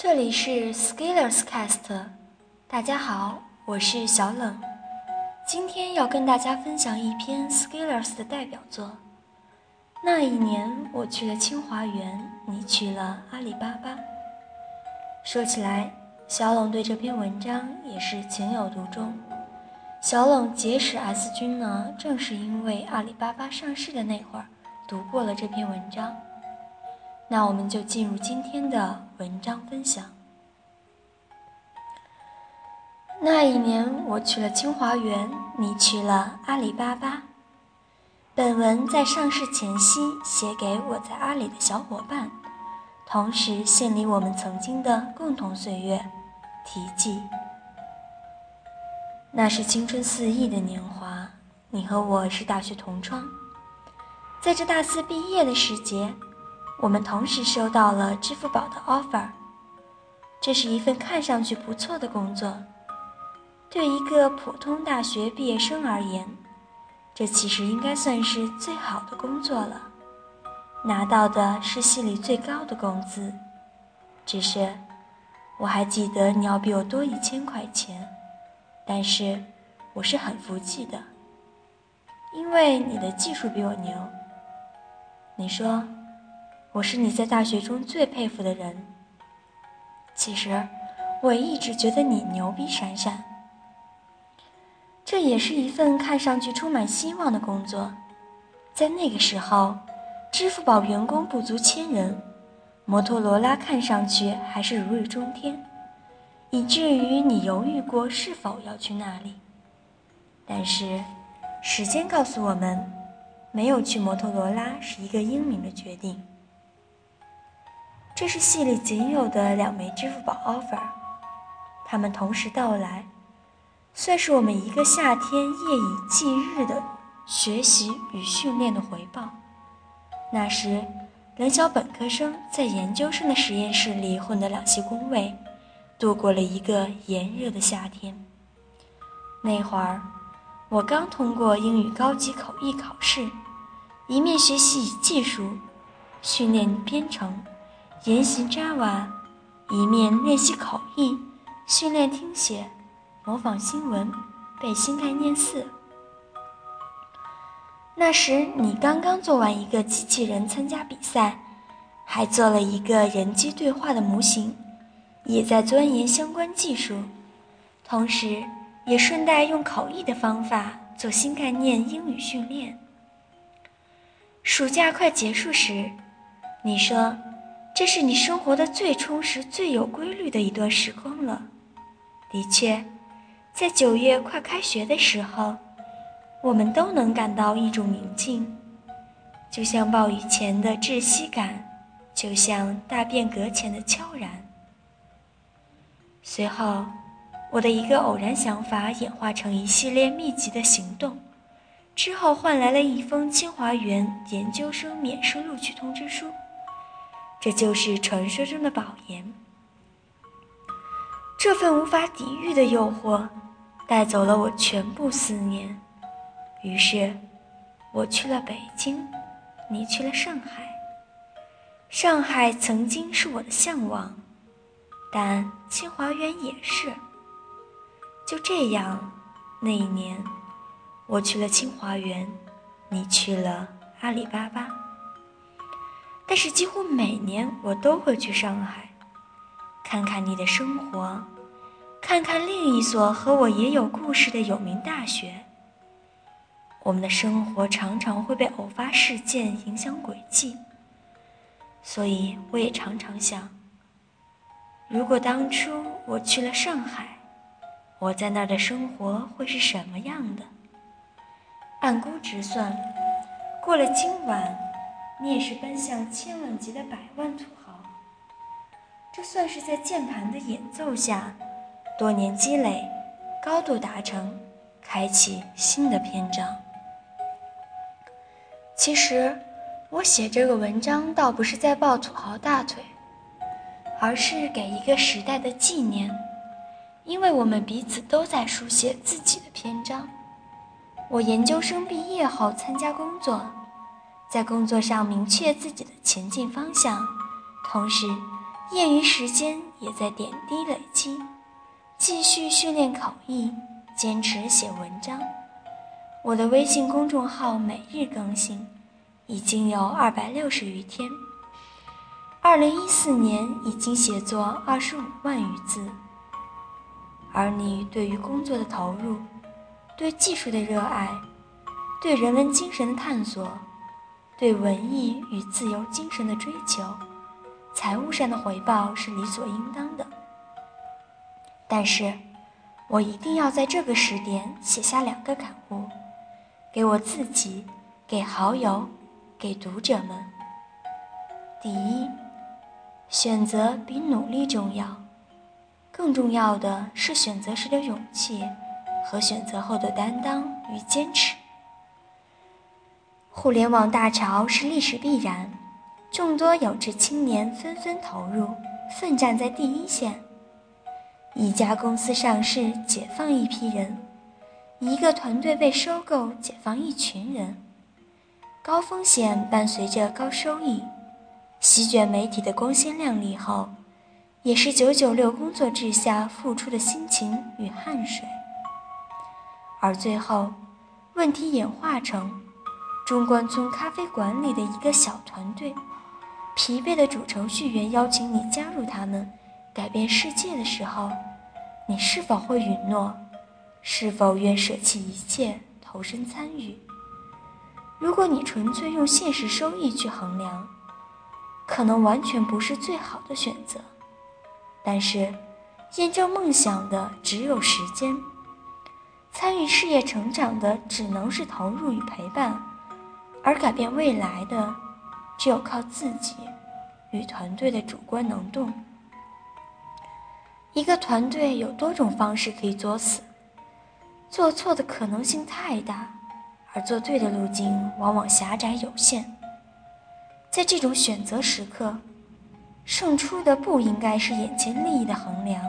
这里是 Scalers Cast， 大家好，我是小冷。今天要跟大家分享一篇 Scalers 的代表作。那一年我去了清华园，你去了阿里巴巴。说起来，小冷对这篇文章也是情有独钟。小冷结识 S 君呢，正是因为阿里巴巴上市的那会儿读过了这篇文章。那我们就进入今天的文章分享。那一年我去了清华园，你去了阿里巴巴。本文在上市前夕写给我在阿里的小伙伴，同时献礼我们曾经的共同岁月，题记。那是青春肆意的年华，你和我是大学同窗。在这大四毕业的时节，我们同时收到了支付宝的 offer， 这是一份看上去不错的工作。对一个普通大学毕业生而言，这其实应该算是最好的工作了，拿到的是系里最高的工资。只是我还记得你要比我多1000块钱，但是我是很服气的，因为你的技术比我牛。你说我是你在大学中最佩服的人，其实我也一直觉得你牛逼闪闪。这也是一份看上去充满希望的工作。在那个时候，支付宝员工不足1000人，摩托罗拉看上去还是如日中天，以至于你犹豫过是否要去那里。但是时间告诉我们，没有去摩托罗拉是一个英明的决定。这是系里仅有的2枚支付宝 offer， 它们同时到来，算是我们一个夏天夜以继日的学习与训练的回报。那时两小本科生在研究生的实验室里混得2系工位，度过了一个炎热的夏天。那会儿我刚通过英语高级口译考试，一面学习技术训练编程研习 Java， 一面练习口译训练听写模仿新闻背新概念4。那时你刚刚做完一个机器人参加比赛，还做了一个人机对话的模型，也在钻研相关技术，同时也顺带用口译的方法做新概念英语训练。暑假快结束时，你说这是你生活的最充实最有规律的一段时光了。的确，在9月快开学的时候，我们都能感到一种宁静，就像暴雨前的窒息感，就像大变革前的悄然。随后我的一个偶然想法演化成一系列密集的行动，之后换来了一封清华园研究生免试录取通知书，这就是传说中的保研。这份无法抵御的诱惑带走了我全部思念，于是我去了北京，你去了上海。上海曾经是我的向往，但清华园也是。就这样，那一年我去了清华园，你去了阿里巴巴。但是几乎每年我都会去上海，看看你的生活，看看另一所和我也有故事的有名大学。我们的生活常常会被偶发事件影响轨迹，所以我也常常想，如果当初我去了上海，我在那儿的生活会是什么样的？按估值算，过了今晚你也是奔向千万级的百万土豪。这算是在键盘的演奏下多年积累高度达成，开启新的篇章。其实我写这个文章倒不是在抱土豪大腿，而是给一个时代的纪念。因为我们彼此都在书写自己的篇章。我研究生毕业后参加工作，在工作上明确自己的前进方向，同时业余时间也在点滴累积，继续训练口译，坚持写文章。我的微信公众号每日更新，已经有260余天。2014年已经写作25万余字。而你对于工作的投入，对技术的热爱，对人文精神的探索，对文艺与自由精神的追求，财务上的回报是理所应当的。但是我一定要在这个时点写下2个感悟，给我自己，给好友，给读者们。第一，选择比努力重要，更重要的是选择时的勇气和选择后的担当与坚持。互联网大潮是历史必然，众多有志青年纷纷投入，奋战在第一线。一家公司上市，解放一批人；一个团队被收购，解放一群人。高风险伴随着高收益，席卷媒体的光鲜亮丽后，也是996工作制下付出的辛勤与汗水。而最后，问题演化成中关村咖啡馆里的一个小团队，疲惫的主程序员邀请你加入他们，改变世界的时候，你是否会允诺？是否愿舍弃一切，投身参与？如果你纯粹用现实收益去衡量，可能完全不是最好的选择。但是，验证梦想的只有时间，参与事业成长的只能是投入与陪伴。而改变未来的，只有靠自己与团队的主观能动。一个团队有多种方式可以作死，做错的可能性太大，而做对的路径往往狭窄有限。在这种选择时刻，胜出的不应该是眼前利益的衡量，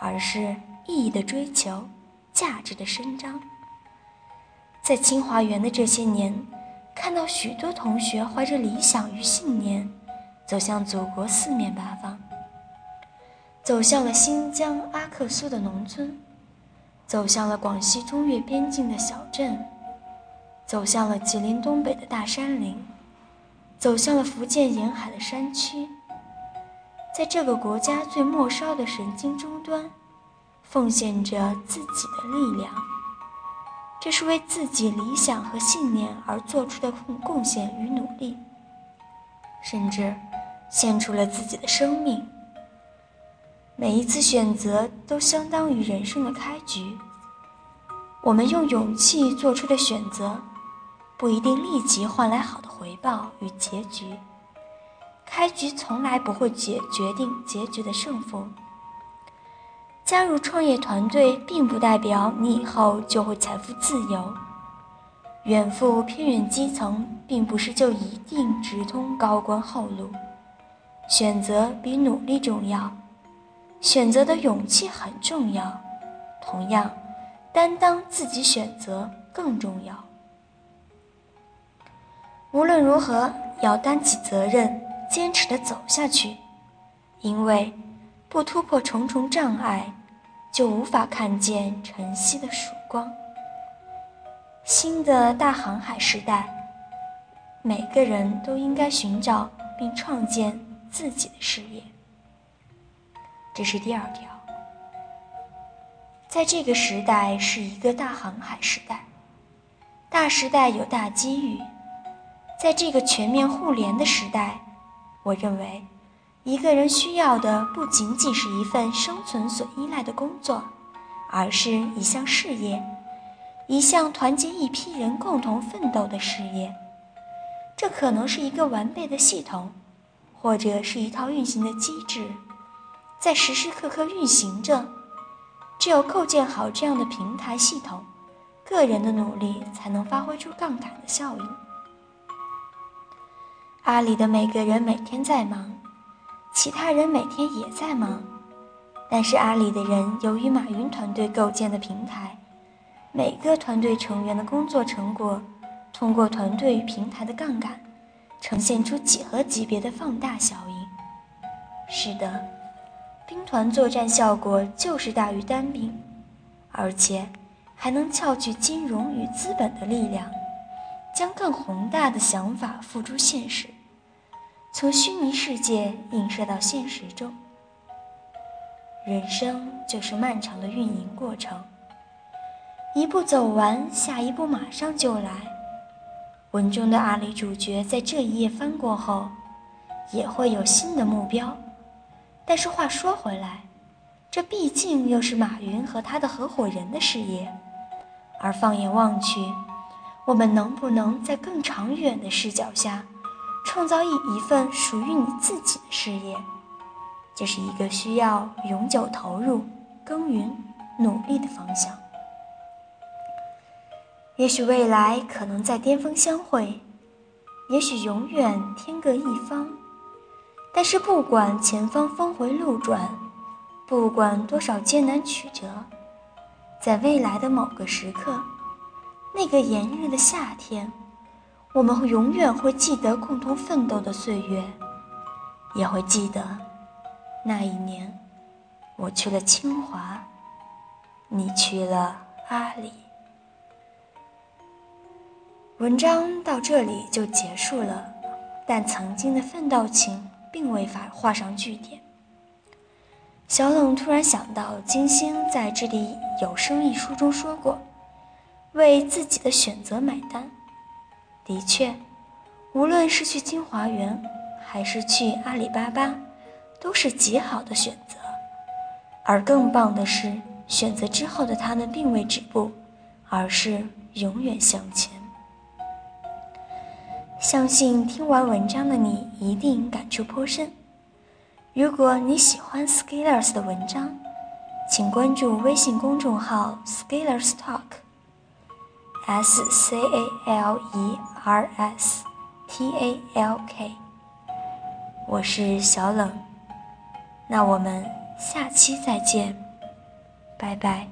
而是意义的追求，价值的伸张。在清华园的这些年，看到许多同学怀着理想与信念，走向祖国四面八方，走向了新疆阿克苏的农村，走向了广西中越边境的小镇，走向了吉林东北的大山林，走向了福建沿海的山区。在这个国家最末梢的神经终端，奉献着自己的力量，这是为自己理想和信念而做出的贡献与努力，甚至献出了自己的生命。每一次选择都相当于人生的开局，我们用勇气做出的选择，不一定立即换来好的回报与结局。开局从来不会决定结局的胜负。加入创业团队并不代表你以后就会财富自由，远赴偏远基层并不是就一定直通高官厚禄。选择比努力重要，选择的勇气很重要，同样，担当自己选择更重要。无论如何，要担起责任，坚持地走下去，因为不突破重重障碍，就无法看见晨曦的曙光。新的大航海时代，每个人都应该寻找并创建自己的事业。这是第2条。在这个时代是一个大航海时代，大时代有大机遇。在这个全面互联的时代，我认为一个人需要的不仅仅是一份生存所依赖的工作，而是一项事业，一项团结一批人共同奋斗的事业。这可能是一个完备的系统，或者是一套运行的机制，在时时刻刻运行着。只有构建好这样的平台系统，个人的努力才能发挥出杠杆的效应。阿里的每个人每天在忙，其他人每天也在忙，但是阿里的人由于马云团队构建的平台，每个团队成员的工作成果通过团队与平台的杠杆呈现出几何级别的放大效应。是的，兵团作战效果就是大于单兵，而且还能撬取金融与资本的力量，将更宏大的想法付诸现实，从虚拟世界映射到现实中。人生就是漫长的运营过程，一步走完，下一步马上就来。文中的阿里主角在这一页翻过后，也会有新的目标。但是话说回来，这毕竟又是马云和他的合伙人的事业，而放眼望去，我们能不能在更长远的视角下，创造一份属于你自己的事业？这是一个需要永久投入、耕耘、努力的方向。也许未来可能在巅峰相会，也许永远天各一方，但是不管前方峰回路转，不管多少艰难曲折，在未来的某个时刻，那个炎热的夏天，我们永远会记得共同奋斗的岁月，也会记得那一年，我去了清华，你去了阿里。文章到这里就结束了，但曾经的奋斗情并未画上句点。小冷突然想到金星在《掷地有声》一书中说过，为自己的选择买单。的确，无论是去清华园，还是去阿里巴巴，都是极好的选择，而更棒的是，选择之后的他们并未止步，而是永远向前。相信听完文章的你一定感触颇深。如果你喜欢 Scalers 的文章，请关注微信公众号 Scalers Talk，SCALERS TALK。 我是小冷，那我们下期再见，拜拜。